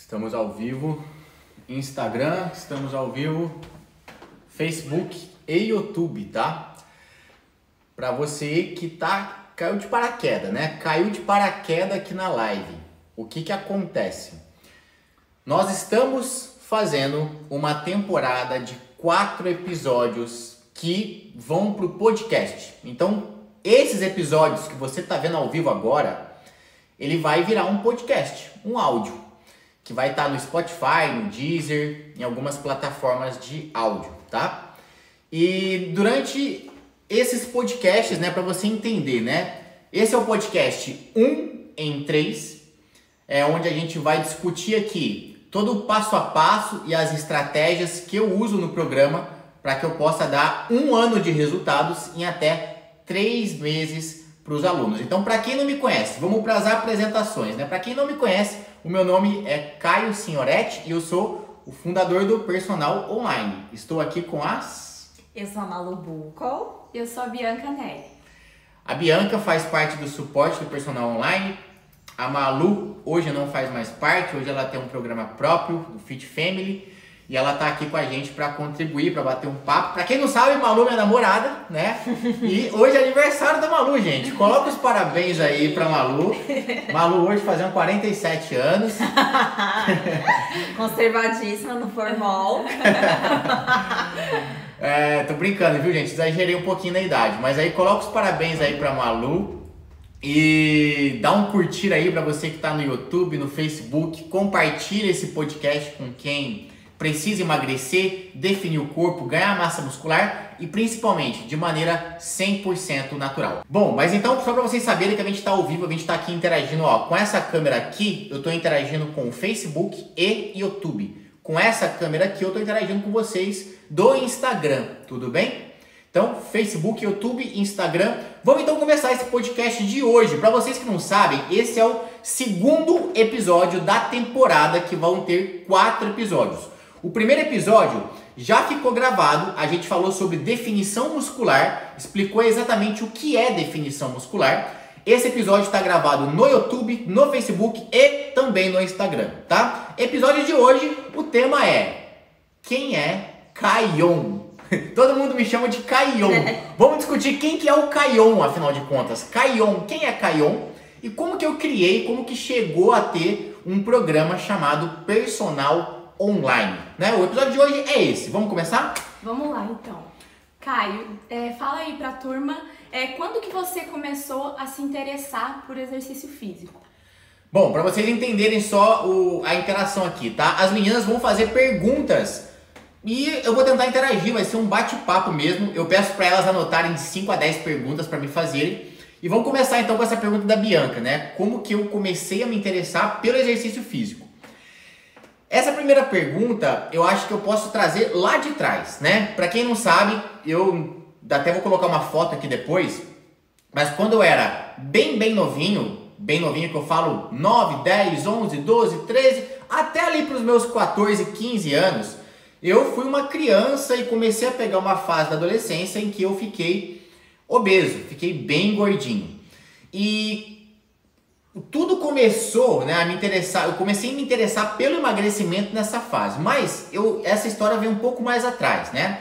Estamos ao vivo. Instagram, estamos ao vivo. Facebook e YouTube, tá? Pra você que tá... Caiu de paraquedas, né? Caiu de paraquedas aqui na live. O que que acontece? Nós estamos fazendo uma temporada de 4 episódios que vão pro podcast. Então, esses episódios que você tá vendo ao vivo agora, ele vai virar um podcast, um áudio, que vai estar no Spotify, no Deezer, em algumas plataformas de áudio, tá? E durante esses podcasts, né, para você entender, né? Esse é o podcast 1 em 3, é onde a gente vai discutir aqui todo o passo a passo e as estratégias que eu uso no programa para que eu possa dar 1 ano de resultados em até 3 meses para os alunos. Então, para quem não me conhece, vamos para as apresentações, né? Para quem não me conhece, o meu nome é Caio Signoretti e eu sou o fundador do Personal Online. Estou aqui com as... Eu sou a Malu Buco. Eu sou a Bianca Nelly. A Bianca faz parte do suporte do Personal Online. A Malu hoje não faz mais parte, hoje ela tem um programa próprio do Fit Family e ela está aqui com a gente para contribuir, para bater um papo. Para quem não sabe, Malu é minha namorada, né? E hoje é aniversário da Malu, gente. Coloca os parabéns aí para Malu. Malu hoje fazendo 47 anos. Conservadíssima no formal. É, tô brincando, viu, gente? Exagerei um pouquinho na idade. Mas aí coloca os parabéns aí para Malu. E dá um curtir aí para você que está no YouTube, no Facebook. Compartilha esse podcast com quem precisa emagrecer, definir o corpo, ganhar massa muscular e principalmente de maneira 100% natural. Bom, mas então só para vocês saberem que a gente está ao vivo, a gente está aqui interagindo, ó, com essa câmera aqui eu estou interagindo com o Facebook e YouTube. Com essa câmera aqui eu estou interagindo com vocês do Instagram, tudo bem? Então, Facebook, YouTube, Instagram. Vamos então começar esse podcast de hoje. Para vocês que não sabem, esse é o 2º episódio da temporada que vão ter 4 episódios. O primeiro episódio já ficou gravado, a gente falou sobre definição muscular, explicou exatamente o que é definição muscular. Esse episódio está gravado no YouTube, no Facebook e também no Instagram, tá? Episódio de hoje, o tema é: quem é Caio? Todo mundo me chama de Caio. Vamos discutir quem que é o Caio, afinal de contas. Caio, quem é Caio? E como que eu criei, como que chegou a ter um programa chamado Personal Online, né? O episódio de hoje é esse. Vamos começar? Vamos lá, então. Caio, fala aí pra turma, quando que você começou a se interessar por exercício físico? Bom, pra vocês entenderem só a interação aqui, tá? As meninas vão fazer perguntas e eu vou tentar interagir, vai ser um bate-papo mesmo. Eu peço pra elas anotarem de 5 a 10 perguntas pra me fazerem. E vamos começar então com essa pergunta da Bianca, né? Como que eu comecei a me interessar pelo exercício físico? Essa primeira pergunta, eu acho que eu posso trazer lá de trás, né? Pra quem não sabe, eu até vou colocar uma foto aqui depois, mas quando eu era bem novinho que eu falo 9, 10, 11, 12, 13, até ali pros meus 14, 15 anos, eu fui uma criança e comecei a pegar uma fase da adolescência em que eu fiquei obeso, fiquei bem gordinho. E tudo começou, né, a me interessar, eu comecei a me interessar pelo emagrecimento nessa fase, mas essa história vem um pouco mais atrás, né?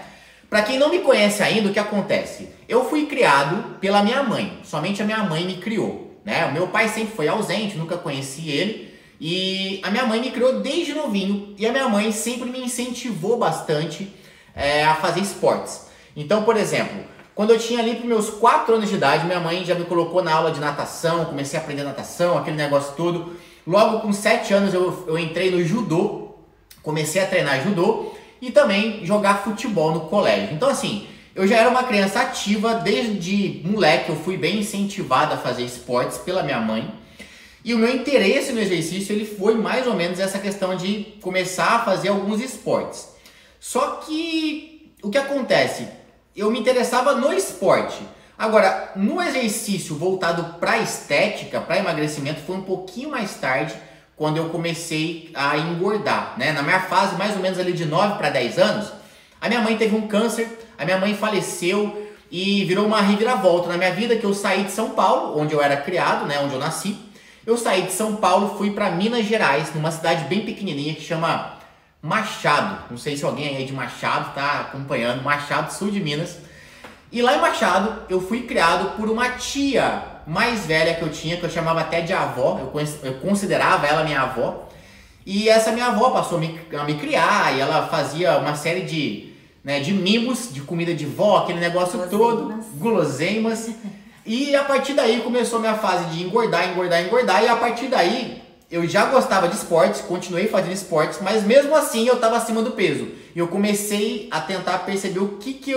Pra quem não me conhece ainda, o que acontece? Eu fui criado pela minha mãe, somente a minha mãe me criou, né? O meu pai sempre foi ausente, nunca conheci ele, e a minha mãe me criou desde novinho, e a minha mãe sempre me incentivou bastante a fazer esportes. Então, por exemplo... Quando eu tinha ali para meus 4 anos de idade, minha mãe já me colocou na aula de natação, comecei a aprender natação, aquele negócio todo. Logo com 7 anos eu entrei no judô, comecei a treinar judô e também jogar futebol no colégio. Então assim, eu já era uma criança ativa, desde moleque eu fui bem incentivado a fazer esportes pela minha mãe. E o meu interesse no exercício ele foi mais ou menos essa questão de começar a fazer alguns esportes. Só que o que acontece... Eu me interessava no esporte. Agora, no exercício voltado para estética, para emagrecimento, foi um pouquinho mais tarde quando eu comecei a engordar, né? Na minha fase, mais ou menos ali de 9 para 10 anos, a minha mãe teve um câncer, a minha mãe faleceu e virou uma reviravolta na minha vida, que eu saí de São Paulo, onde eu era criado, né? Onde eu nasci, Eu saí de São Paulo, fui para Minas Gerais, numa cidade bem pequenininha que chama Machado. Não sei se alguém aí de Machado está acompanhando, Machado, sul de Minas. E lá em Machado, eu fui criado por uma tia mais velha que eu tinha, que eu chamava até de avó, eu considerava ela minha avó. E essa minha avó passou a me criar, e ela fazia uma série de mimos, de comida de vó, aquele negócio todo, guloseimas. E a partir daí começou a minha fase de engordar, e a partir daí eu já gostava de esportes, continuei fazendo esportes, mas mesmo assim eu estava acima do peso. E eu comecei a tentar perceber o que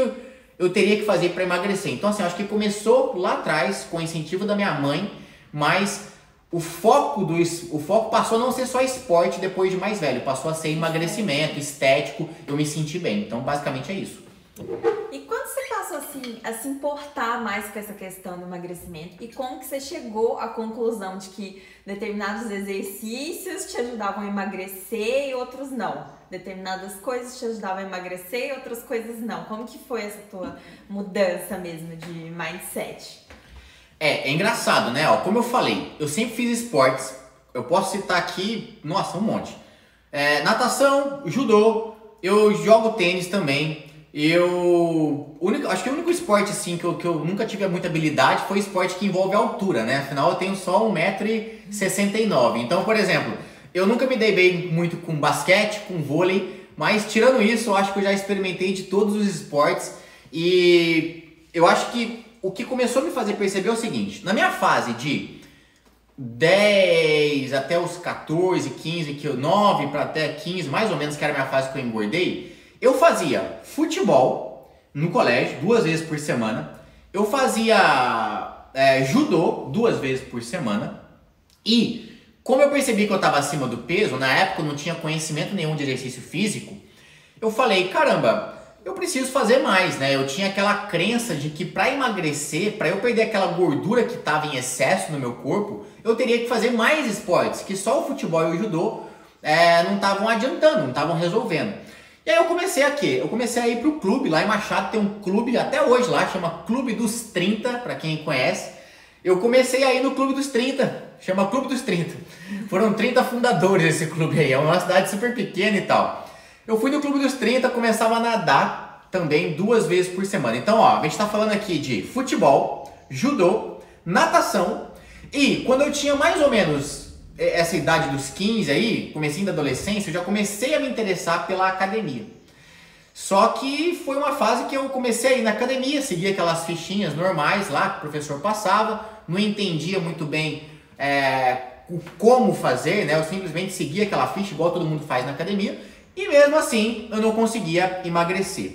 eu teria que fazer para emagrecer. Então assim, acho que começou lá atrás com o incentivo da minha mãe, mas o foco passou a não ser só esporte depois de mais velho, passou a ser emagrecimento, estético, eu me senti bem. Então basicamente é isso. E quando você passou assim, a se importar mais com essa questão do emagrecimento, e como que você chegou à conclusão de que determinados exercícios te ajudavam a emagrecer e outros não? Determinadas coisas te ajudavam a emagrecer e outras coisas não? Como que foi essa tua mudança mesmo de mindset? É engraçado, né? Ó, como eu falei, eu sempre fiz esportes, eu posso citar aqui, nossa, um monte. Natação, judô, eu jogo tênis também. Acho que o único esporte assim, que eu nunca tive muita habilidade foi esporte que envolve altura, né? Afinal, eu tenho só 1,69 m. Então, por exemplo, eu nunca me dei bem muito com basquete, com vôlei, mas tirando isso, eu acho que eu já experimentei de todos os esportes. E eu acho que o que começou a me fazer perceber é o seguinte: na minha fase de 10 até os 14, 15, 9 para até 15, mais ou menos, que era a minha fase que eu engordei, eu fazia futebol no colégio 2 vezes por semana, eu fazia judô 2 vezes por semana, e como eu percebi que eu estava acima do peso, na época eu não tinha conhecimento nenhum de exercício físico, eu falei, caramba, eu preciso fazer mais, né? Eu tinha aquela crença de que para emagrecer, para eu perder aquela gordura que estava em excesso no meu corpo, eu teria que fazer mais esportes, que só o futebol e o judô não estavam adiantando, não estavam resolvendo. E aí eu comecei a quê? Eu comecei a ir pro clube, lá em Machado tem um clube, até hoje lá, chama Clube dos 30, para quem conhece. Eu comecei a ir no Clube dos 30, chama Clube dos 30. Foram 30 fundadores esse clube aí, é uma cidade super pequena e tal. Eu fui no Clube dos 30, começava a nadar também 2 vezes por semana. Então, ó, a gente tá falando aqui de futebol, judô, natação, e quando eu tinha mais ou menos essa idade dos 15 aí, comecinho da adolescência, eu já comecei a me interessar pela academia. Só que foi uma fase que eu comecei a ir na academia, seguia aquelas fichinhas normais lá que o professor passava, não entendia muito bem o como fazer, né? Eu simplesmente seguia aquela ficha igual todo mundo faz na academia, e mesmo assim eu não conseguia emagrecer.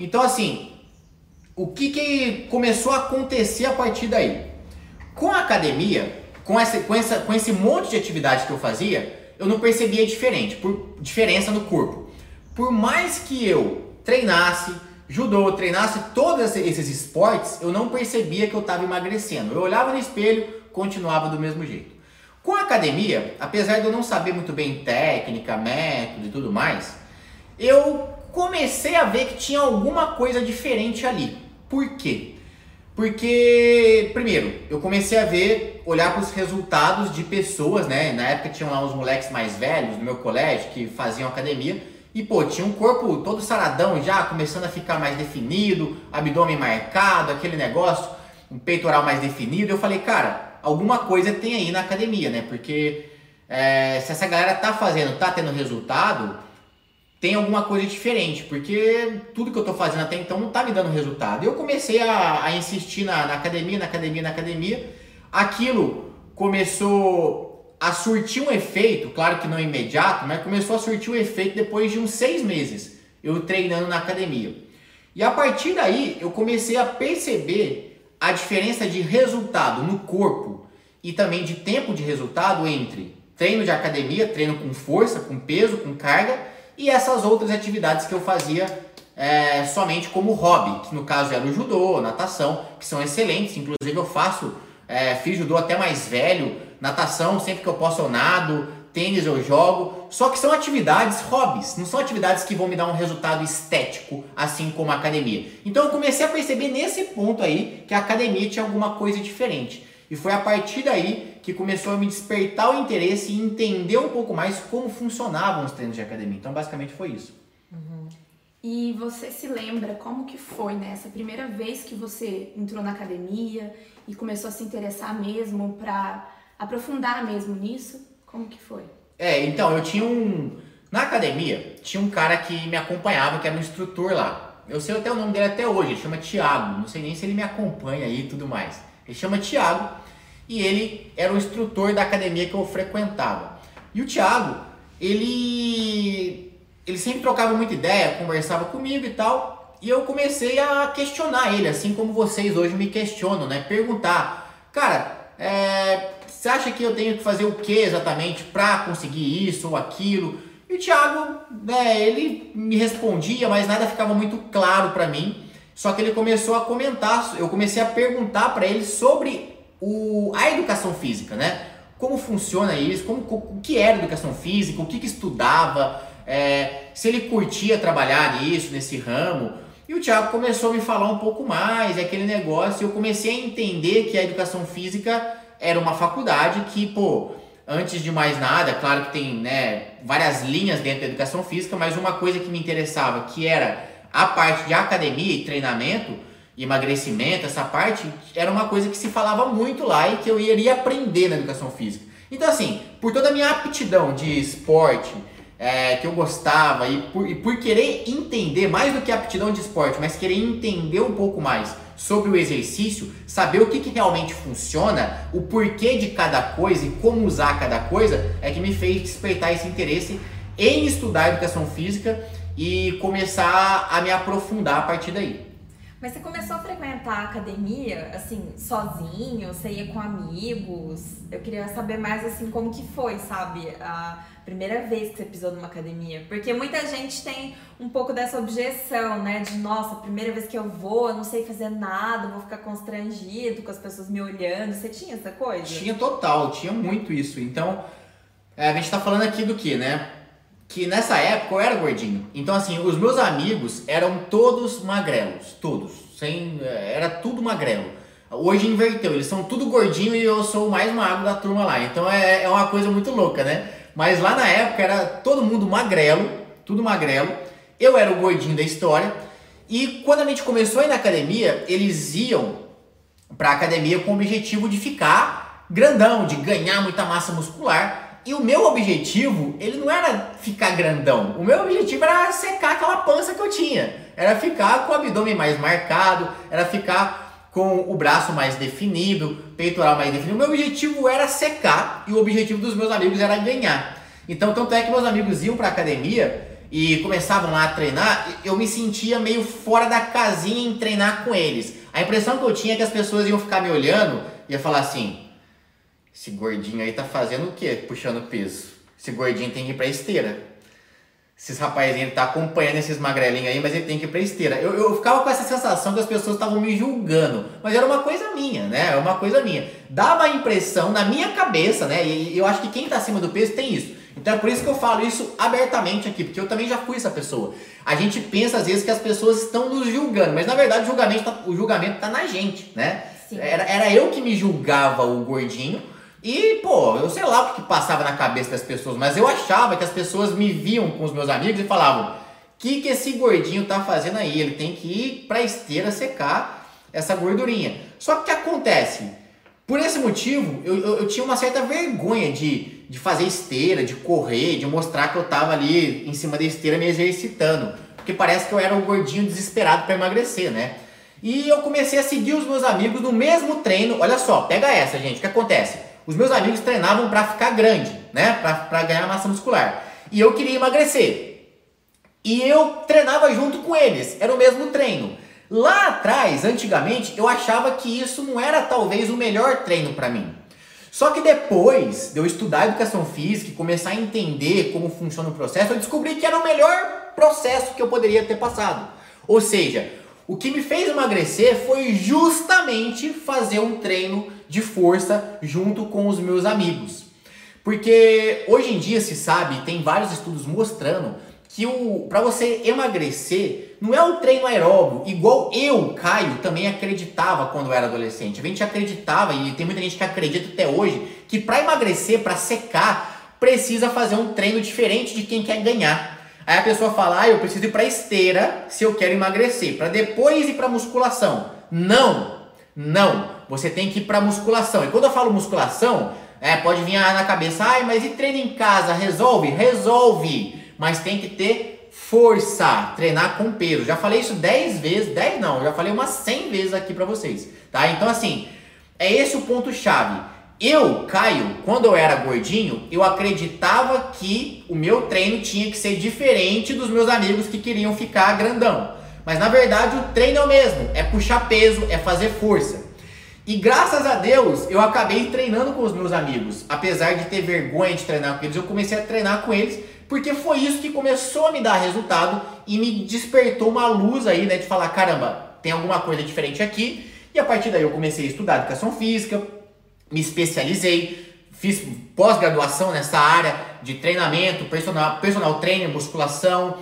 Então assim, o que começou a acontecer a partir daí? Com a academia, com esse monte de atividade que eu fazia, eu não percebia diferença no corpo. Por mais que eu treinasse judô, treinasse todos esses esportes, eu não percebia que eu estava emagrecendo. Eu olhava no espelho, continuava do mesmo jeito. Com a academia, apesar de eu não saber muito bem técnica, método e tudo mais, eu comecei a ver que tinha alguma coisa diferente ali. Por quê? Porque, primeiro, eu comecei a olhar para os resultados de pessoas, né? Na época tinham lá uns moleques mais velhos no meu colégio que faziam academia e, pô, tinha um corpo todo saradão já, começando a ficar mais definido, abdômen marcado, aquele negócio, um peitoral mais definido. Eu falei, cara, alguma coisa tem aí na academia, né? Porque se essa galera tá tendo resultado, tem alguma coisa diferente, porque tudo que eu tô fazendo até então não tá me dando resultado. Eu comecei a insistir na academia. Aquilo começou a surtir um efeito, claro que não imediato, mas começou a surtir um efeito depois de uns 6 meses, eu treinando na academia. E a partir daí, eu comecei a perceber a diferença de resultado no corpo e também de tempo de resultado entre treino de academia, treino com força, com peso, com carga, e essas outras atividades que eu fazia somente como hobby, que no caso era o judô, natação, que são excelentes. Inclusive eu fiz judô até mais velho, natação sempre que eu posso eu nado, tênis eu jogo. Só que são atividades hobbies, não são atividades que vão me dar um resultado estético, assim como a academia. Então eu comecei a perceber nesse ponto aí que a academia tinha alguma coisa diferente. E foi a partir daí que começou a me despertar o interesse e entender um pouco mais como funcionavam os treinos de academia. Então, basicamente foi isso. Uhum. E você se lembra como que foi, né? Essa primeira vez que você entrou na academia e começou a se interessar mesmo pra aprofundar mesmo nisso? Como que foi? É, então, eu tinha um... Na academia, tinha um cara que me acompanhava, que era um instrutor lá. Eu sei até o nome dele até hoje, ele chama Thiago. Não sei nem se ele me acompanha aí e tudo mais. Ele chama Thiago. E ele era o instrutor da academia que eu frequentava. E o Thiago, ele sempre trocava muita ideia, conversava comigo e tal. E eu comecei a questionar ele, assim como vocês hoje me questionam, né? Perguntar, cara, você acha que eu tenho que fazer o que exatamente para conseguir isso ou aquilo? E o Thiago, né, ele me respondia, mas nada ficava muito claro para mim. Só que ele começou a comentar, eu comecei a perguntar para ele sobre a educação física, né? Como funciona isso, o que era educação física, o que estudava, se ele curtia trabalhar nisso, nesse ramo. E o Thiago começou a me falar um pouco mais, aquele negócio, e eu comecei a entender que a educação física era uma faculdade que, pô, antes de mais nada, claro que tem, né, várias linhas dentro da educação física, mas uma coisa que me interessava, que era a parte de academia e treinamento, emagrecimento, essa parte, era uma coisa que se falava muito lá e que eu iria aprender na educação física. Então, assim, por toda a minha aptidão de esporte, que eu gostava, e por querer entender, mais do que aptidão de esporte, mas querer entender um pouco mais sobre o exercício, saber o que realmente funciona, o porquê de cada coisa e como usar cada coisa, é que me fez despertar esse interesse em estudar educação física e começar a me aprofundar a partir daí. Mas você começou a frequentar a academia, assim, sozinho? Você ia com amigos? Eu queria saber mais, assim, como que foi, sabe? A primeira vez que você pisou numa academia. Porque muita gente tem um pouco dessa objeção, né? De, nossa, primeira vez que eu vou, eu não sei fazer nada, vou ficar constrangido com as pessoas me olhando. Você tinha essa coisa? Tinha total, tinha muito isso. Então, a gente tá falando aqui do quê, né? Que nessa época eu era gordinho, então assim, os meus amigos eram todos magrelos, todos, era tudo magrelo. Hoje inverteu, eles são tudo gordinho e eu sou o mais magro da turma lá, então é uma coisa muito louca, né? Mas lá na época era todo mundo magrelo, tudo magrelo, eu era o gordinho da história. E quando a gente começou a ir na academia, eles iam pra academia com o objetivo de ficar grandão, de ganhar muita massa muscular. E o meu objetivo, ele não era ficar grandão. O meu objetivo era secar aquela pança que eu tinha. Era ficar com o abdômen mais marcado, era ficar com o braço mais definido, peitoral mais definido. O meu objetivo era secar e o objetivo dos meus amigos era ganhar. Então, tanto é que meus amigos iam pra academia e começavam lá a treinar, eu me sentia meio fora da casinha em treinar com eles. A impressão que eu tinha é que as pessoas iam ficar me olhando e ia falar assim... Esse gordinho aí tá fazendo o quê? Puxando peso. Esse gordinho tem que ir pra esteira. Esses rapazinhos tá acompanhando esses magrelinhos aí, mas ele tem que ir pra esteira. Eu ficava com essa sensação que as pessoas estavam me julgando. Mas era uma coisa minha, né? Era uma coisa minha. Dava a impressão, na minha cabeça, né? E eu acho que quem tá acima do peso tem isso. Então é por isso que eu falo isso abertamente aqui, porque eu também já fui essa pessoa. A gente pensa às vezes que as pessoas estão nos julgando, mas na verdade o julgamento tá na gente, né? Era eu que me julgava o gordinho. E, pô, eu sei lá o que passava na cabeça das pessoas, mas eu achava que as pessoas me viam com os meus amigos e falavam: que esse gordinho tá fazendo aí? Ele tem que ir pra esteira secar essa gordurinha. Só que o que acontece? Por esse motivo, eu tinha uma certa vergonha de fazer esteira, de correr, de mostrar que eu tava ali em cima da esteira me exercitando. Porque parece que eu era um gordinho desesperado pra emagrecer, né? E eu comecei a seguir os meus amigos no mesmo treino. Olha só, pega essa, gente, o que acontece? Os meus amigos treinavam para ficar grande, né? Para ganhar massa muscular. E eu queria emagrecer. E eu treinava junto com eles. Era o mesmo treino. Lá atrás, antigamente, eu achava que isso não era talvez o melhor treino para mim. Só que depois de eu estudar educação física e começar a entender como funciona o processo, eu descobri que era o melhor processo que eu poderia ter passado. Ou seja, o que me fez emagrecer foi justamente fazer um treino de força junto com os meus amigos. Porque hoje em dia se sabe, tem vários estudos mostrando que para você emagrecer não é o treino aeróbio, igual eu, Caio, também acreditava quando eu era adolescente. A gente acreditava, e tem muita gente que acredita até hoje, que para emagrecer, para secar, precisa fazer um treino diferente de quem quer ganhar. Aí a pessoa fala, ah, eu preciso ir para esteira se eu quero emagrecer, para depois ir para musculação. Não, não, você tem que ir para musculação. E quando eu falo musculação, pode vir na cabeça, ai, mas e treino em casa, resolve? Resolve, mas tem que ter força, treinar com peso. Já falei isso 10 vezes, 10 não, já falei umas 100 vezes aqui pra vocês, tá? Então assim, é esse o ponto-chave. Eu, Caio, quando eu era gordinho, eu acreditava que o meu treino tinha que ser diferente dos meus amigos que queriam ficar grandão. Mas na verdade o treino é o mesmo, é puxar peso, é fazer força. E graças a Deus, eu acabei treinando com os meus amigos. Apesar de ter vergonha de treinar com eles, eu comecei a treinar com eles, porque foi isso que começou a me dar resultado e me despertou uma luz aí, né? De falar, caramba, tem alguma coisa diferente aqui. E a partir daí eu comecei a estudar educação física, me especializei, fiz pós-graduação nessa área de treinamento, personal trainer, musculação.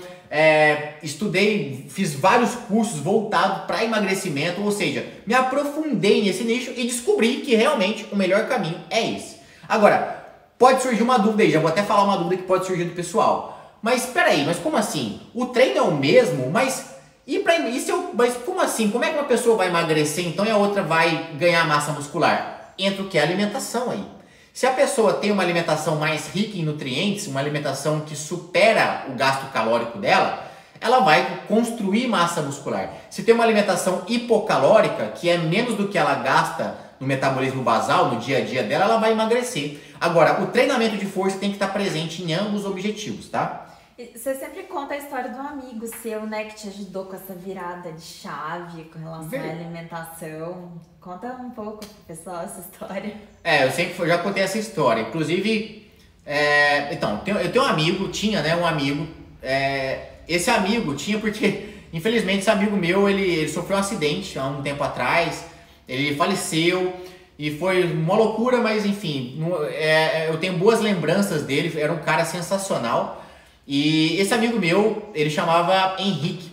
Estudei, fiz vários cursos voltados para emagrecimento, ou seja, me aprofundei nesse nicho e descobri que realmente o melhor caminho é esse. Agora, pode surgir uma dúvida aí, já vou até falar uma dúvida que pode surgir do pessoal. Mas peraí, mas como assim? O treino é o mesmo, mas mas como assim? Como é que uma pessoa vai emagrecer então e a outra vai ganhar massa muscular? Entra o que é alimentação aí. Se a pessoa tem uma alimentação mais rica em nutrientes, uma alimentação que supera o gasto calórico dela, ela vai construir massa muscular. Se tem uma alimentação hipocalórica, que é menos do que ela gasta no metabolismo basal, no dia a dia dela, ela vai emagrecer. Agora, o treinamento de força tem que estar presente em ambos os objetivos, tá? Você sempre conta a história do amigo seu, né, que te ajudou com essa virada de chave com relação à alimentação. Conta um pouco pro pessoal essa história. Eu sempre já contei essa história. Inclusive, então, eu tenho um amigo, esse amigo tinha porque, infelizmente, esse amigo meu, ele sofreu um acidente há um tempo atrás, ele faleceu. E foi uma loucura, mas enfim, eu tenho boas lembranças dele, era um cara sensacional. E esse amigo meu, ele chamava Henrique.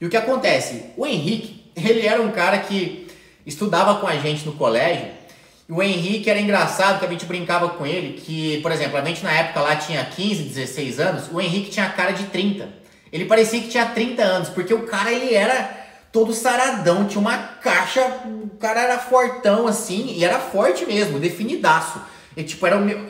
E o que acontece? O Henrique, ele era um cara que estudava com a gente no colégio. E o Henrique era engraçado, que a gente brincava com ele, que, por exemplo, a gente na época lá tinha 15, 16 anos, o Henrique tinha a cara de 30. Ele parecia que tinha 30 anos, porque o cara, ele era todo saradão, tinha uma caixa, o cara era fortão assim, e era forte mesmo, definidaço. E, tipo,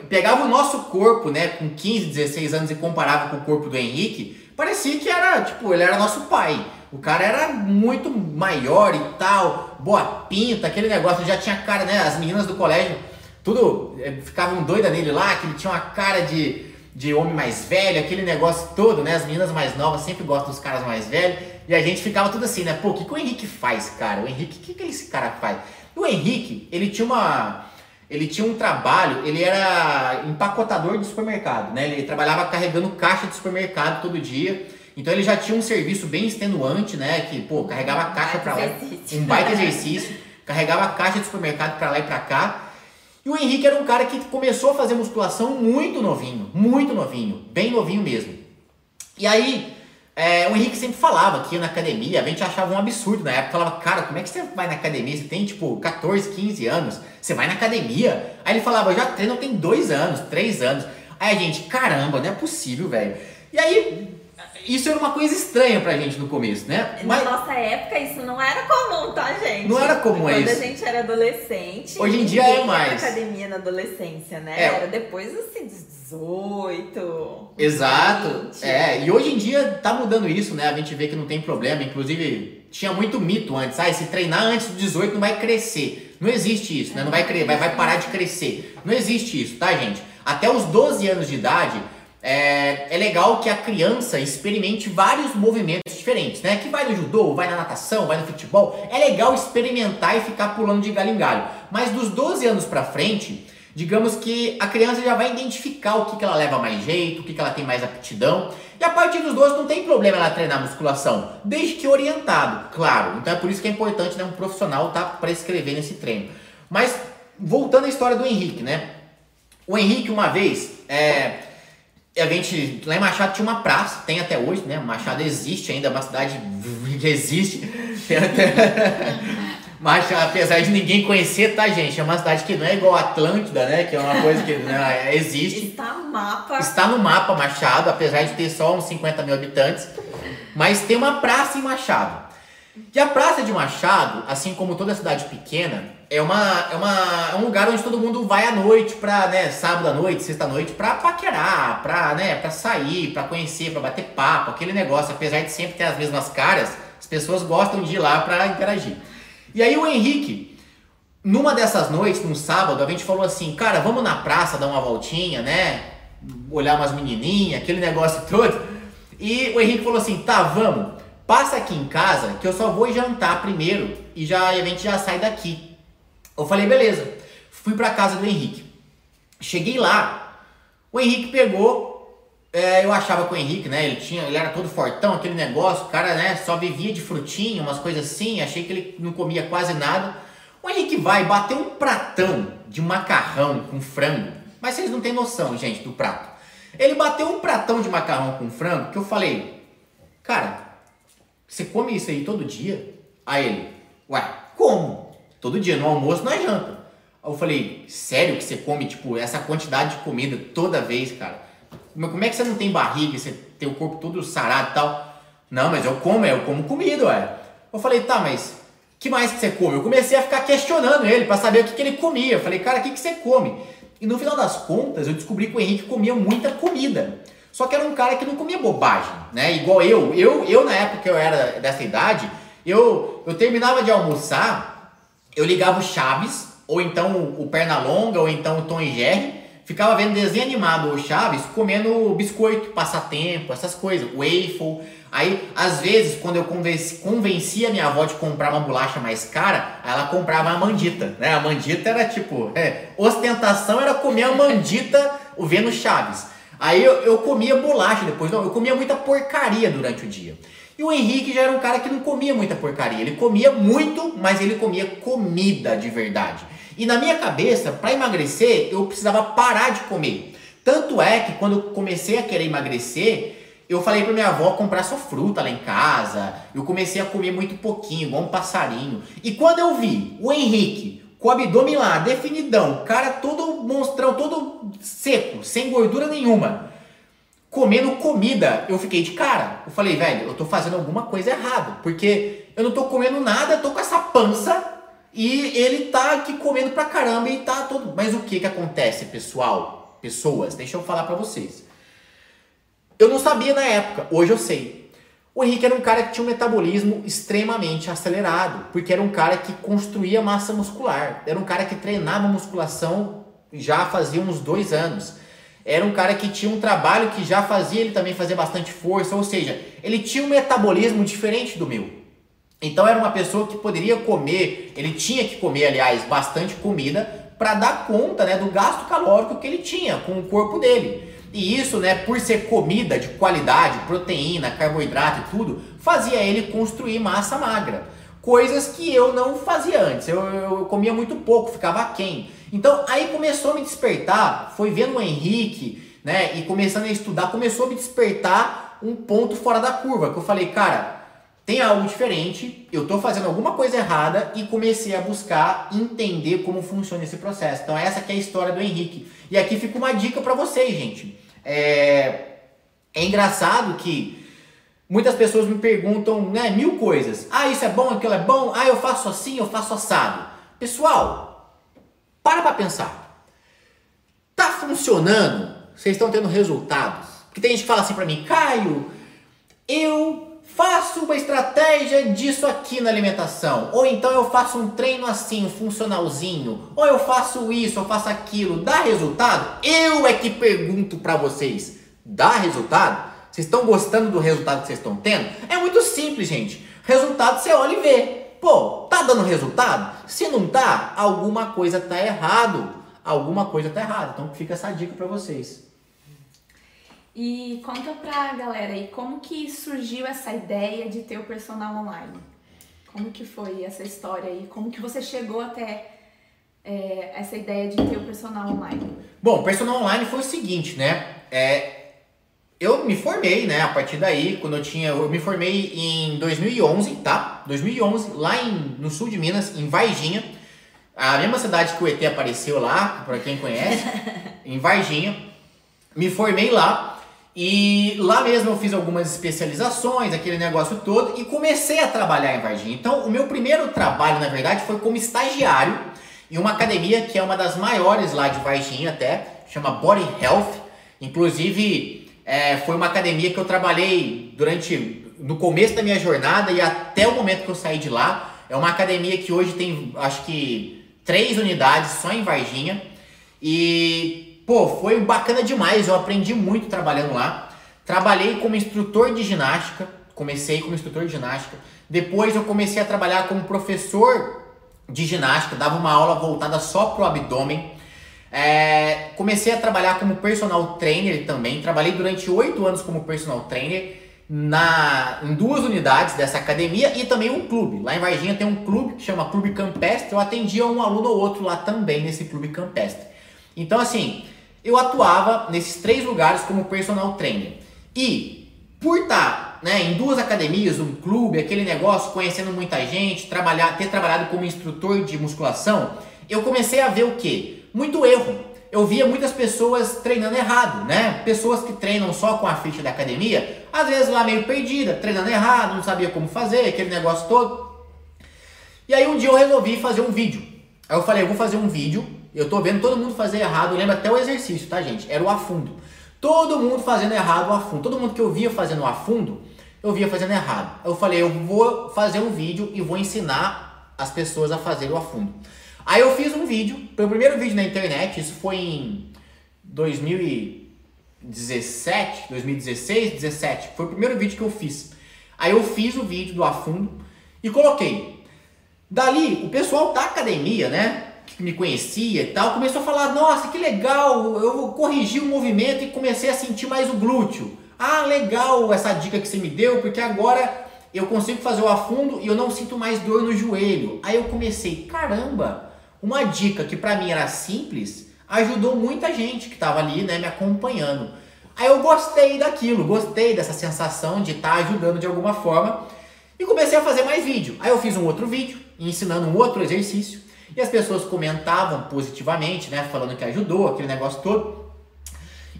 pegava o nosso corpo, né, com 15, 16 anos e comparava com o corpo do Henrique, parecia que era, tipo, ele era nosso pai. O cara era muito maior e tal, boa pinta, aquele negócio, já tinha cara, né, as meninas do colégio, tudo ficavam doidas nele lá, que ele tinha uma cara de homem mais velho, aquele negócio todo, né, as meninas mais novas sempre gostam dos caras mais velhos, e a gente ficava tudo assim, né, pô, o que o Henrique faz, cara? O Henrique, o que esse cara faz? O Henrique, ele tinha um trabalho, ele era empacotador de supermercado, né? Ele trabalhava carregando caixa de supermercado todo dia. Então ele já tinha um serviço bem extenuante, né? Que, pô, carregava caixa pra lá, um baita exercício, carregava a caixa de supermercado pra lá e pra cá. E o Henrique era um cara que começou a fazer musculação muito novinho, bem novinho mesmo. E aí, o Henrique sempre falava que ia na academia, a gente achava um absurdo na época, falava, cara, como é que você vai na academia? Você tem, tipo, 14, 15 anos, você vai na academia? Aí ele falava, eu já treino, tem 2 anos, 3 anos. Aí a gente, caramba, não é possível, velho. E aí, isso era uma coisa estranha pra gente no começo, né? Na nossa época, isso não era comum, tá, gente? Não era comum Quando a gente era adolescente. Hoje em dia é mais. Ninguém ia na academia na adolescência, né? Era depois, assim, dos 18. Exato. 20. E hoje em dia tá mudando isso, né? A gente vê que não tem problema. Inclusive, tinha muito mito antes. Se treinar antes dos 18 não vai crescer. Não existe isso, né? Não vai crescer, vai parar de crescer. Não existe isso, tá, gente? Até os 12 anos de idade, é legal que a criança experimente vários movimentos diferentes, né? Que vai no judô, vai na natação, vai no futebol. É legal experimentar e ficar pulando de galho em galho. Mas dos 12 anos pra frente, digamos que a criança já vai identificar o que ela leva mais jeito, o que ela tem mais aptidão. E a partir dos 12 não tem problema ela treinar musculação, desde que orientado, claro. Então é por isso que é importante, né, um profissional tá prescrever nesse treino. Mas voltando à história do Henrique, né? O Henrique uma vez, a gente, lá em Machado tinha uma praça, tem até hoje, né? Machado existe ainda, é uma cidade que existe. Machado, apesar de ninguém conhecer, tá, gente? É uma cidade que não é igual a Atlântida, né? Que é uma coisa que né, existe. Está no mapa. Está no mapa, Machado, apesar de ter só uns 50 mil habitantes. Mas tem uma praça em Machado. E a praça de Machado, assim como toda cidade pequena, é um lugar onde todo mundo vai à noite, pra, né, sábado à noite, sexta à noite, pra paquerar, pra, né, pra sair, pra conhecer, pra bater papo, aquele negócio. Apesar de sempre ter as mesmas caras, as pessoas gostam de ir lá pra interagir. E aí o Henrique, numa dessas noites, num sábado, a gente falou assim, cara, vamos na praça dar uma voltinha, né, olhar umas menininhas, aquele negócio todo. E o Henrique falou assim, tá, vamos, passa aqui em casa que eu só vou jantar primeiro e já, a gente já sai daqui. Eu falei, beleza. Fui pra casa do Henrique. Cheguei lá, o Henrique pegou, eu achava que o Henrique, né, ele era todo fortão, aquele negócio, o cara, né, só vivia de frutinha, umas coisas assim, achei que ele não comia quase nada. O Henrique vai, bateu um pratão de macarrão com frango, mas vocês não têm noção, gente, do prato. Ele bateu um pratão de macarrão com frango, que eu falei, cara, você come isso aí todo dia? Aí ele, ué, como? Todo dia, no almoço, na janta. Aí eu falei, sério que você come, tipo, essa quantidade de comida toda vez, cara? Mas como é que você não tem barriga, você tem o corpo todo sarado e tal? Não, mas eu como comida, ué. Eu falei, tá, mas que mais que você come? Eu comecei a ficar questionando ele pra saber o que ele comia. Eu falei, cara, o que você come? E no final das contas, eu descobri que o Henrique comia muita comida. Só que era um cara que não comia bobagem, né? Igual eu. Eu na época que eu era dessa idade, eu terminava de almoçar, eu ligava o Chaves, ou então o Pernalonga, ou então o Tom e Jerry, ficava vendo desenho animado ou Chaves, comendo biscoito, passatempo, essas coisas, waffle. Aí, às vezes, quando eu convencia a minha avó de comprar uma bolacha mais cara, ela comprava a mandita, né? A mandita era tipo, ostentação era comer a mandita vendo Chaves. Aí eu comia bolacha depois, não, eu comia muita porcaria durante o dia. E o Henrique já era um cara que não comia muita porcaria. Ele comia muito, mas ele comia comida de verdade. E na minha cabeça, para emagrecer, eu precisava parar de comer. Tanto é que quando eu comecei a querer emagrecer, eu falei pra minha avó comprar só fruta lá em casa. Eu comecei a comer muito pouquinho, igual um passarinho. E quando eu vi o Henrique com o abdômen lá, definidão, o cara todo monstrão, todo seco, sem gordura nenhuma, comendo comida, eu fiquei de cara. Eu falei, velho, eu tô fazendo alguma coisa errada, porque eu não tô comendo nada, tô com essa pança e ele tá aqui comendo pra caramba e tá todo... Mas o que que acontece, pessoal? Pessoas, deixa eu falar pra vocês. Eu não sabia na época, hoje eu sei. O Henrique era um cara que tinha um metabolismo extremamente acelerado, porque era um cara que construía massa muscular, era um cara que treinava musculação já fazia uns 2 anos. Era um cara que tinha um trabalho que já fazia ele também fazer bastante força, ou seja, ele tinha um metabolismo diferente do meu. Então era uma pessoa que poderia comer, ele tinha que comer, aliás, bastante comida para dar conta, né, do gasto calórico que ele tinha com o corpo dele. E isso, né, por ser comida de qualidade, proteína, carboidrato e tudo, fazia ele construir massa magra. Coisas que eu não fazia antes, eu comia muito pouco, ficava aquém. Então aí começou a me despertar, foi vendo o Henrique, né, e começando a estudar, começou a me despertar um ponto fora da curva, que eu falei, cara, tem algo diferente, eu tô fazendo alguma coisa errada, e comecei a buscar entender como funciona esse processo. Então essa que é a história do Henrique. E aqui fica uma dica pra vocês, gente. É engraçado que muitas pessoas me perguntam, né, 1000 coisas. Ah, isso é bom, aquilo é bom, ah, eu faço assim, eu faço assado. Pessoal, para pra pensar. Tá funcionando? Vocês estão tendo resultados? Porque tem gente que fala assim pra mim, Caio, eu faço uma estratégia disso aqui na alimentação. Ou então eu faço um treino assim, funcionalzinho. Ou eu faço isso, eu faço aquilo. Dá resultado? Eu é que pergunto pra vocês. Dá resultado? Vocês estão gostando do resultado que vocês estão tendo? É muito simples, gente. Resultado você olha e vê. Pô, tá dando resultado? Se não tá, alguma coisa tá errado. Alguma coisa tá errada. Então fica essa dica pra vocês. E conta pra galera aí, como que surgiu essa ideia de ter o personal online? Como que foi essa história aí? Como que você chegou até essa ideia de ter o personal online? Bom, o personal online foi o seguinte, né? eu me formei, né, a partir daí, quando eu tinha, eu me formei em 2011, tá? 2011, lá no sul de Minas, em Varginha, a mesma cidade que o ET apareceu lá, pra quem conhece, em Varginha, me formei lá, e lá mesmo eu fiz algumas especializações, aquele negócio todo, e comecei a trabalhar em Varginha. Então, o meu primeiro trabalho, na verdade, foi como estagiário em uma academia que é uma das maiores lá de Varginha até, chama Body Health, inclusive... foi uma academia que eu trabalhei no começo da minha jornada e até o momento que eu saí de lá. É uma academia que hoje tem, acho que, 3 unidades só em Varginha. E, pô, foi bacana demais. Eu aprendi muito trabalhando lá. Trabalhei como instrutor de ginástica. Comecei como instrutor de ginástica. Depois eu comecei a trabalhar como professor de ginástica. Dava uma aula voltada só pro abdômen. Comecei a trabalhar como personal trainer também. Trabalhei durante 8 anos como personal trainer em 2 unidades dessa academia e também um clube. Lá em Varginha tem um clube que chama Clube Campestre. Eu atendia um aluno ou outro lá também nesse Clube Campestre. Então, assim, eu atuava nesses 3 lugares como personal trainer. E por estar, né, em 2 academias, um clube, aquele negócio, conhecendo muita gente, ter trabalhado como instrutor de musculação, eu comecei a ver o quê? Muito erro. Eu via muitas pessoas treinando errado, né? Pessoas que treinam só com a ficha da academia, às vezes lá meio perdida, treinando errado, não sabia como fazer, aquele negócio todo. E aí um dia eu resolvi fazer um vídeo. Aí eu falei, eu vou fazer um vídeo, eu tô vendo todo mundo fazer errado, eu lembro até o exercício, tá, gente? Era o afundo. Todo mundo fazendo errado o afundo. Todo mundo que eu via fazendo o afundo, eu via fazendo errado. Eu falei, eu vou fazer um vídeo e vou ensinar as pessoas a fazer o afundo. Aí eu fiz um vídeo, foi o primeiro vídeo na internet, isso foi em 2017, foi o primeiro vídeo que eu fiz. Aí eu fiz o vídeo do afundo e coloquei. Dali, o pessoal da academia, né, que me conhecia e tal, começou a falar, nossa, que legal, eu corrigi o movimento e comecei a sentir mais o glúteo. Ah, legal essa dica que você me deu, porque agora eu consigo fazer o afundo e eu não sinto mais dor no joelho. Aí eu comecei, caramba... Uma dica que pra mim era simples, ajudou muita gente que tava ali, né, me acompanhando. Aí eu gostei daquilo, gostei dessa sensação de estar ajudando de alguma forma e comecei a fazer mais vídeo. Aí eu fiz um outro vídeo, ensinando um outro exercício e as pessoas comentavam positivamente, né, falando que ajudou, aquele negócio todo.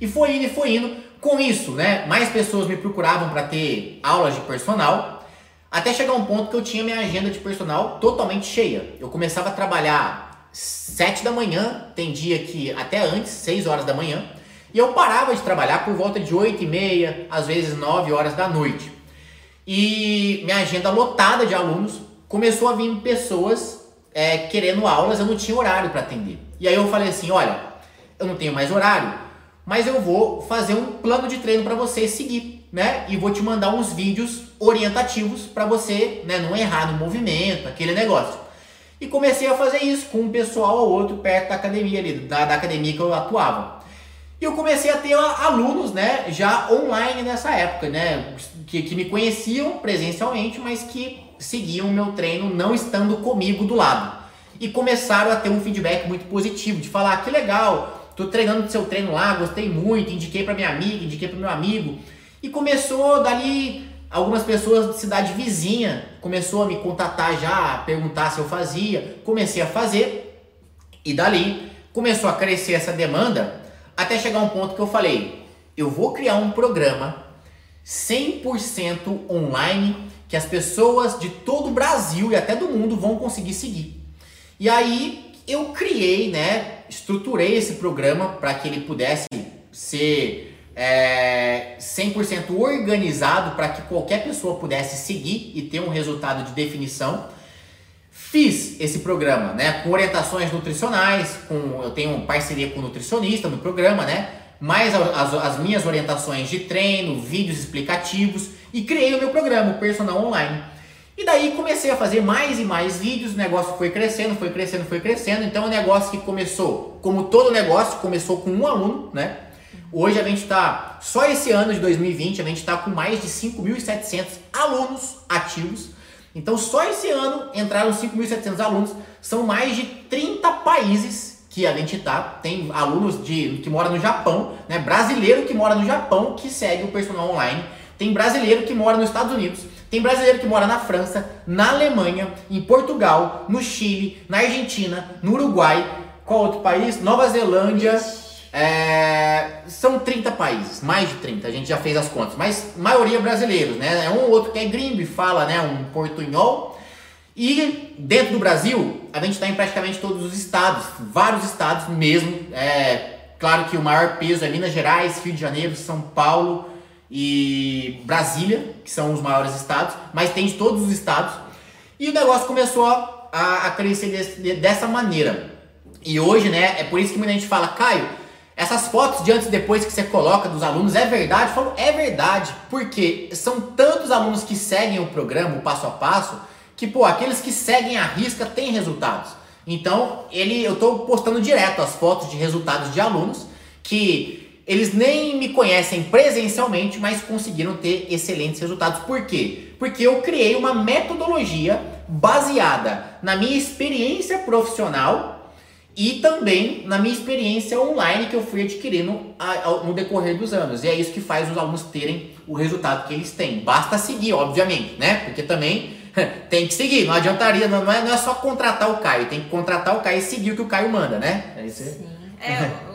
E foi indo. Com isso, né, mais pessoas me procuravam para ter aulas de personal. Até chegar um ponto que eu tinha minha agenda de personal totalmente cheia. Eu começava a trabalhar 7 da manhã, tem dia que até antes, 6 horas da manhã, e eu parava de trabalhar por volta de 8h30, às vezes 9 horas da noite. E minha agenda lotada de alunos, começou a vir pessoas querendo aulas, eu não tinha horário para atender. E aí eu falei assim, olha, eu não tenho mais horário, mas eu vou fazer um plano de treino para você seguir. Né? E vou te mandar uns vídeos orientativos para você, né, não errar no movimento, aquele negócio. E comecei a fazer isso com um pessoal ou outro perto da academia ali, da academia que eu atuava. E eu comecei a ter alunos, né, já online nessa época, né, que me conheciam presencialmente, mas que seguiam o meu treino não estando comigo do lado. E começaram a ter um feedback muito positivo, de falar, que legal, tô treinando seu treino lá, gostei muito, indiquei para minha amiga, indiquei para meu amigo. E começou dali, algumas pessoas de cidade vizinha começou a me contatar já, a perguntar se eu fazia. Comecei a fazer e dali começou a crescer essa demanda até chegar um ponto que eu falei, eu vou criar um programa 100% online que as pessoas de todo o Brasil e até do mundo vão conseguir seguir. E aí eu criei, né, estruturei esse programa para que ele pudesse ser 100% organizado para que qualquer pessoa pudesse seguir e ter um resultado de definição. Fiz esse programa, né, com orientações nutricionais, eu tenho parceria com nutricionista no programa, né, mais as minhas orientações de treino, vídeos explicativos e criei o meu programa, o Personal Online. E daí comecei a fazer mais e mais vídeos, o negócio foi crescendo, foi crescendo, foi crescendo. Então o negócio que começou, como todo negócio, começou com um aluno, né. Hoje a gente está, só esse ano de 2020, a gente está com mais de 5.700 alunos ativos. Então só esse ano entraram 5.700 alunos, são mais de 30 países que a gente tá, tem alunos que moram no Japão, né? Brasileiro que mora no Japão que segue o Personal Online, tem brasileiro que mora nos Estados Unidos, tem brasileiro que mora na França, na Alemanha, em Portugal, no Chile, na Argentina, no Uruguai, qual outro país? Nova Zelândia. São 30 países, mais de 30, a gente já fez as contas, mas maioria brasileiros, né? É um ou outro que é gringo e fala, né, um portunhol. E dentro do Brasil, a gente está em praticamente todos os estados, vários estados mesmo. Claro que o maior peso é Minas Gerais, Rio de Janeiro, São Paulo e Brasília, que são os maiores estados, mas tem de todos os estados. E o negócio começou a crescer dessa maneira. E hoje, né, é por isso que muita gente fala, Caio, essas fotos de antes e depois que você coloca dos alunos, é verdade? Eu falo, é verdade, porque são tantos alunos que seguem o programa, o passo a passo, que, pô, aqueles que seguem a risca têm resultados. Então, eu tô postando direto as fotos de resultados de alunos que eles nem me conhecem presencialmente, mas conseguiram ter excelentes resultados. Por quê? Porque eu criei uma metodologia baseada na minha experiência profissional e também na minha experiência online que eu fui adquirindo no decorrer dos anos. E é isso que faz os alunos terem o resultado que eles têm. Basta seguir, obviamente, né? Porque também tem que seguir, não adiantaria, não é só contratar o Caio, tem que contratar o Caio e seguir o que o Caio manda, né? É isso aí. Sim.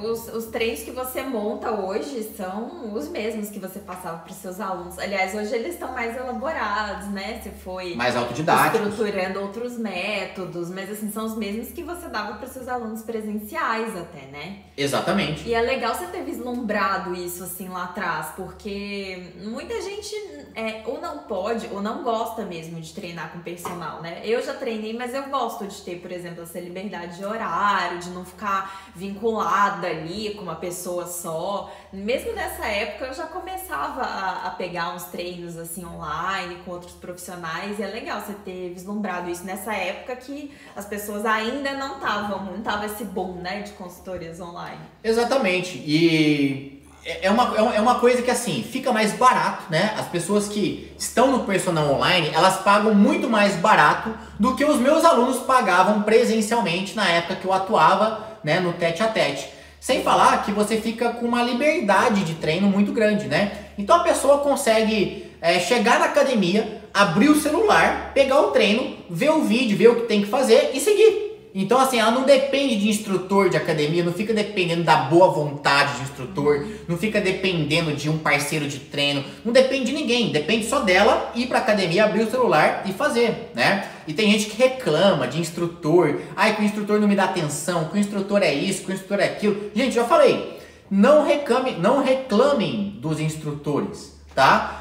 Os treinos que você monta hoje são os mesmos que você passava para os seus alunos. Aliás, hoje eles estão mais elaborados, né? Você foi mais autodidático, estruturando outros métodos, mas assim, são os mesmos que você dava para os seus alunos presenciais até, né? Exatamente. E é legal você ter vislumbrado isso assim lá atrás, porque muita gente ou não pode ou não gosta mesmo de treinar com personal, né? Eu já treinei, mas eu gosto de ter, por exemplo, essa liberdade de horário, de não ficar vinculado ali com uma pessoa só. Mesmo nessa época eu já começava a pegar uns treinos assim online com outros profissionais, e é legal você ter vislumbrado isso nessa época que as pessoas ainda não tava esse boom, né, de consultorias online. Exatamente. E é uma coisa que assim fica mais barato, né? As pessoas que estão no Personal Online, elas pagam muito mais barato do que os meus alunos pagavam presencialmente na época que eu atuava, né, no tete-a-tete. Sem falar que você fica com uma liberdade de treino muito grande, né? Então a pessoa consegue chegar na academia, abrir o celular, pegar o treino, ver o vídeo, ver o que tem que fazer e seguir. Então assim, ela não depende de instrutor de academia, não fica dependendo da boa vontade de instrutor, não fica dependendo de um parceiro de treino, não depende de ninguém, depende só dela ir pra academia, abrir o celular e fazer, né? E tem gente que reclama de instrutor. Ai, que o instrutor não me dá atenção, que o instrutor é isso, que o instrutor é aquilo. Gente, já falei, não reclamem dos instrutores, tá?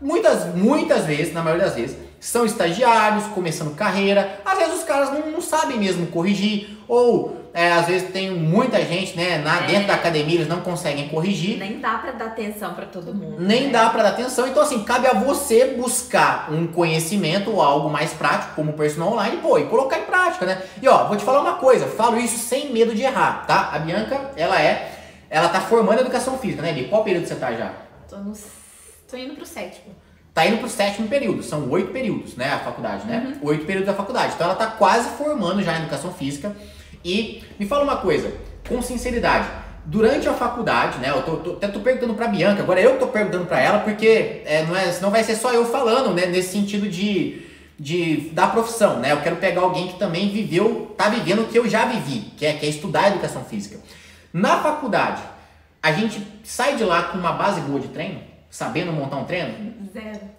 Muitas vezes, na maioria das vezes, são estagiários, começando carreira. Às vezes os caras não sabem mesmo corrigir, ou às vezes tem muita gente, né, dentro da academia, eles não conseguem corrigir. Nem dá pra dar atenção pra todo mundo. Nem dá pra dar atenção. Então assim, cabe a você buscar um conhecimento ou algo mais prático, como o Personal Online, e colocar em prática, né? E ó, vou te falar uma coisa, falo isso sem medo de errar, tá? A Bianca, ela tá formando educação física, né, Bi? Qual período você tá já? Tô indo pro sétimo. Tá indo pro sétimo período, são 8 períodos, né, a faculdade, né? 8 períodos da faculdade. Então ela tá quase formando já em educação física. E me fala uma coisa, com sinceridade, durante a faculdade, né, eu tô perguntando pra Bianca, agora eu tô perguntando pra ela, porque senão vai ser só eu falando, né, nesse sentido da profissão, né, eu quero pegar alguém que também tá vivendo o que eu já vivi, que é estudar educação física. Na faculdade, a gente sai de lá com uma base boa de treino, sabendo montar um treino?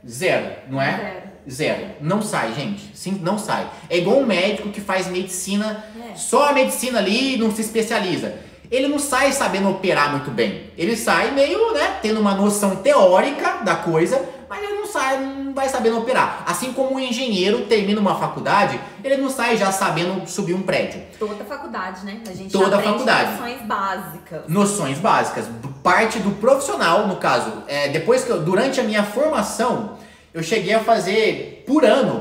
Zero, não é? Zero. Não sai, gente. Sim, não sai. É igual um médico que faz medicina, só a medicina ali, não se especializa. Ele não sai sabendo operar muito bem. Ele sai meio, né, tendo uma noção teórica da coisa, mas ele não vai sabendo operar. Assim como um engenheiro termina uma faculdade, ele não sai já sabendo subir um prédio. Toda faculdade, né? A gente toda faculdade. Noções básicas. Noções básicas. Parte do profissional, no caso. Durante a minha formação, eu cheguei a fazer por ano,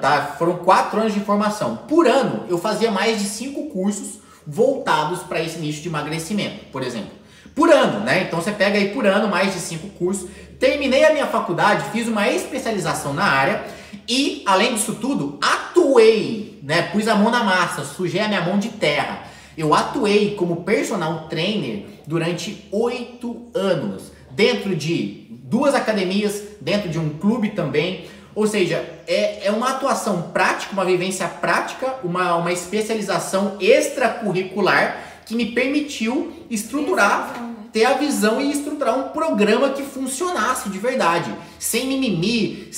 tá? Foram 4 anos de formação. Por ano, eu fazia mais de 5 cursos voltados para esse nicho de emagrecimento, por exemplo. Por ano, né? Então você pega aí por ano mais de 5 cursos. Terminei a minha faculdade, fiz uma especialização na área e, além disso tudo, atuei, né? Pus a mão na massa, sujei a minha mão de terra. Eu atuei como personal trainer durante 8 anos, dentro de 2 academias, dentro de um clube também. Ou seja, é uma atuação prática, uma vivência prática, uma especialização extracurricular que me permitiu estruturar, ter a visão e estruturar um programa que funcionasse de verdade, sem mimimi,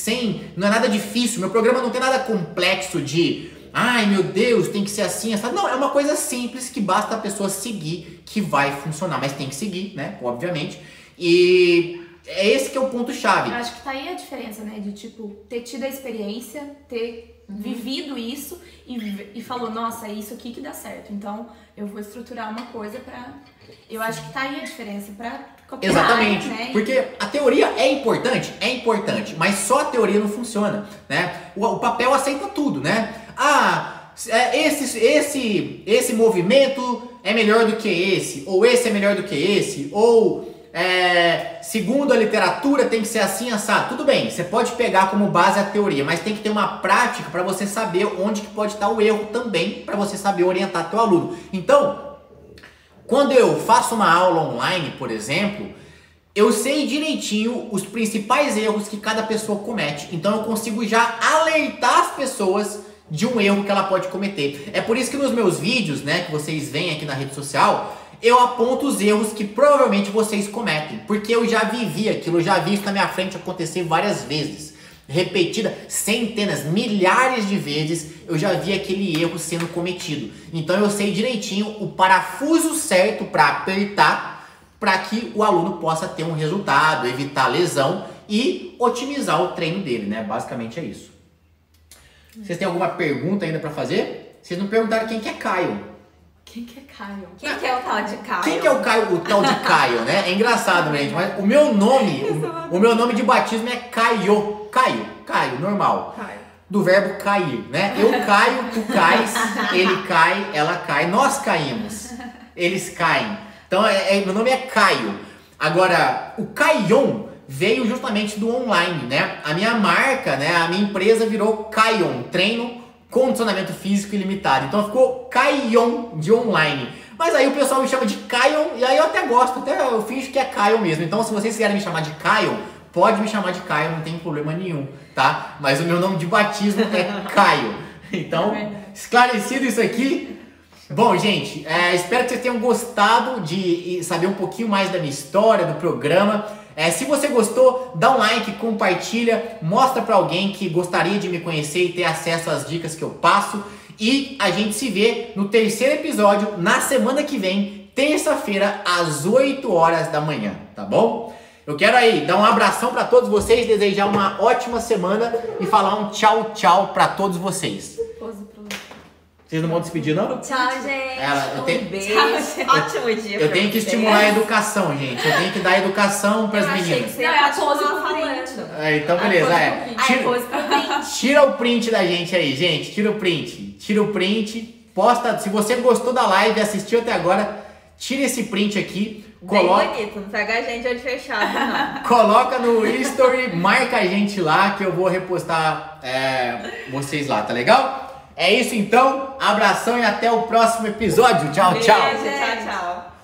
não é nada difícil. Meu programa não tem nada complexo de, ai meu Deus, tem que ser assim, essa... Não, é uma coisa simples que basta a pessoa seguir que vai funcionar, mas tem que seguir, né, obviamente, e é esse que é o ponto-chave. Eu acho que tá aí a diferença, né, de tipo, ter tido a experiência, ter vivido isso e falou, nossa, é isso aqui que dá certo, então eu vou estruturar uma coisa pra... Eu acho que tá aí a diferença para qualquer Exatamente, área, né? Porque a teoria é importante, mas só a teoria não funciona, né? O papel aceita tudo, né? Ah, esse movimento é melhor do que esse é melhor do que esse, ou segundo a literatura tem que ser assim, assado. Tudo bem, você pode pegar como base a teoria, mas tem que ter uma prática para você saber onde que pode estar o erro também, para você saber orientar teu aluno. Então, quando eu faço uma aula online, por exemplo, eu sei direitinho os principais erros que cada pessoa comete. Então eu consigo já alertar as pessoas de um erro que ela pode cometer. É por isso que nos meus vídeos, né, que vocês veem aqui na rede social, eu aponto os erros que provavelmente vocês cometem. Porque eu já vivi aquilo, eu já vi isso na minha frente acontecer várias vezes. Repetida, centenas, milhares de vezes, eu já vi aquele erro sendo cometido. Então eu sei direitinho o parafuso certo para apertar, para que o aluno possa ter um resultado, evitar lesão e otimizar o treino dele, né? Basicamente é isso. Vocês têm alguma pergunta ainda para fazer? Vocês não perguntaram quem que é Caio. Quem que é Caio? Quem que é o tal de Caio? Quem que é o tal de Caio, né? É engraçado, gente, mas o meu nome, o meu nome de batismo é Caio. Caio, normal. Caio. Do verbo cair, né? Eu caio, tu cais, ele cai, ela cai, nós caímos, eles caem. Então, meu nome é Caio. Agora, o Caion veio justamente do online, né? A minha marca, né? A minha empresa virou Caion, treino, condicionamento físico ilimitado. Então, ficou Caion de online. Mas aí o pessoal me chama de Caion e aí eu até gosto, eu finjo que é Caio mesmo. Então, se vocês quiserem me chamar de Caion, pode me chamar de Caio, não tem problema nenhum, tá? Mas o meu nome de batismo é Caio. Então, esclarecido isso aqui. Bom, gente, espero que vocês tenham gostado de saber um pouquinho mais da minha história, do programa. Se você gostou, dá um like, compartilha, mostra pra alguém que gostaria de me conhecer e ter acesso às dicas que eu passo. E a gente se vê no 3º episódio, na semana que vem, terça-feira, às 8 horas da manhã, tá bom? Eu quero aí dar um abração para todos vocês, desejar uma ótima semana e falar um tchau, tchau para todos vocês. Vocês não vão despedir, não? Tchau, gente. Um beijo. Ótimo dia. Eu tenho que estimular a educação, gente. Eu tenho que dar educação para as meninas. Não, é a pose falando. Então, beleza. Tira o print da gente aí, gente. Tira o print. Tira o print. Posta. Se você gostou da live e assistiu até agora, tira esse print aqui. Coloca... Bem bonito, não pega a gente onde fechado, não. Coloca no history, marca a gente lá que eu vou repostar vocês lá, tá legal? É isso então, abração e até o próximo episódio. Tchau, tchau. Beijo, tchau, tchau.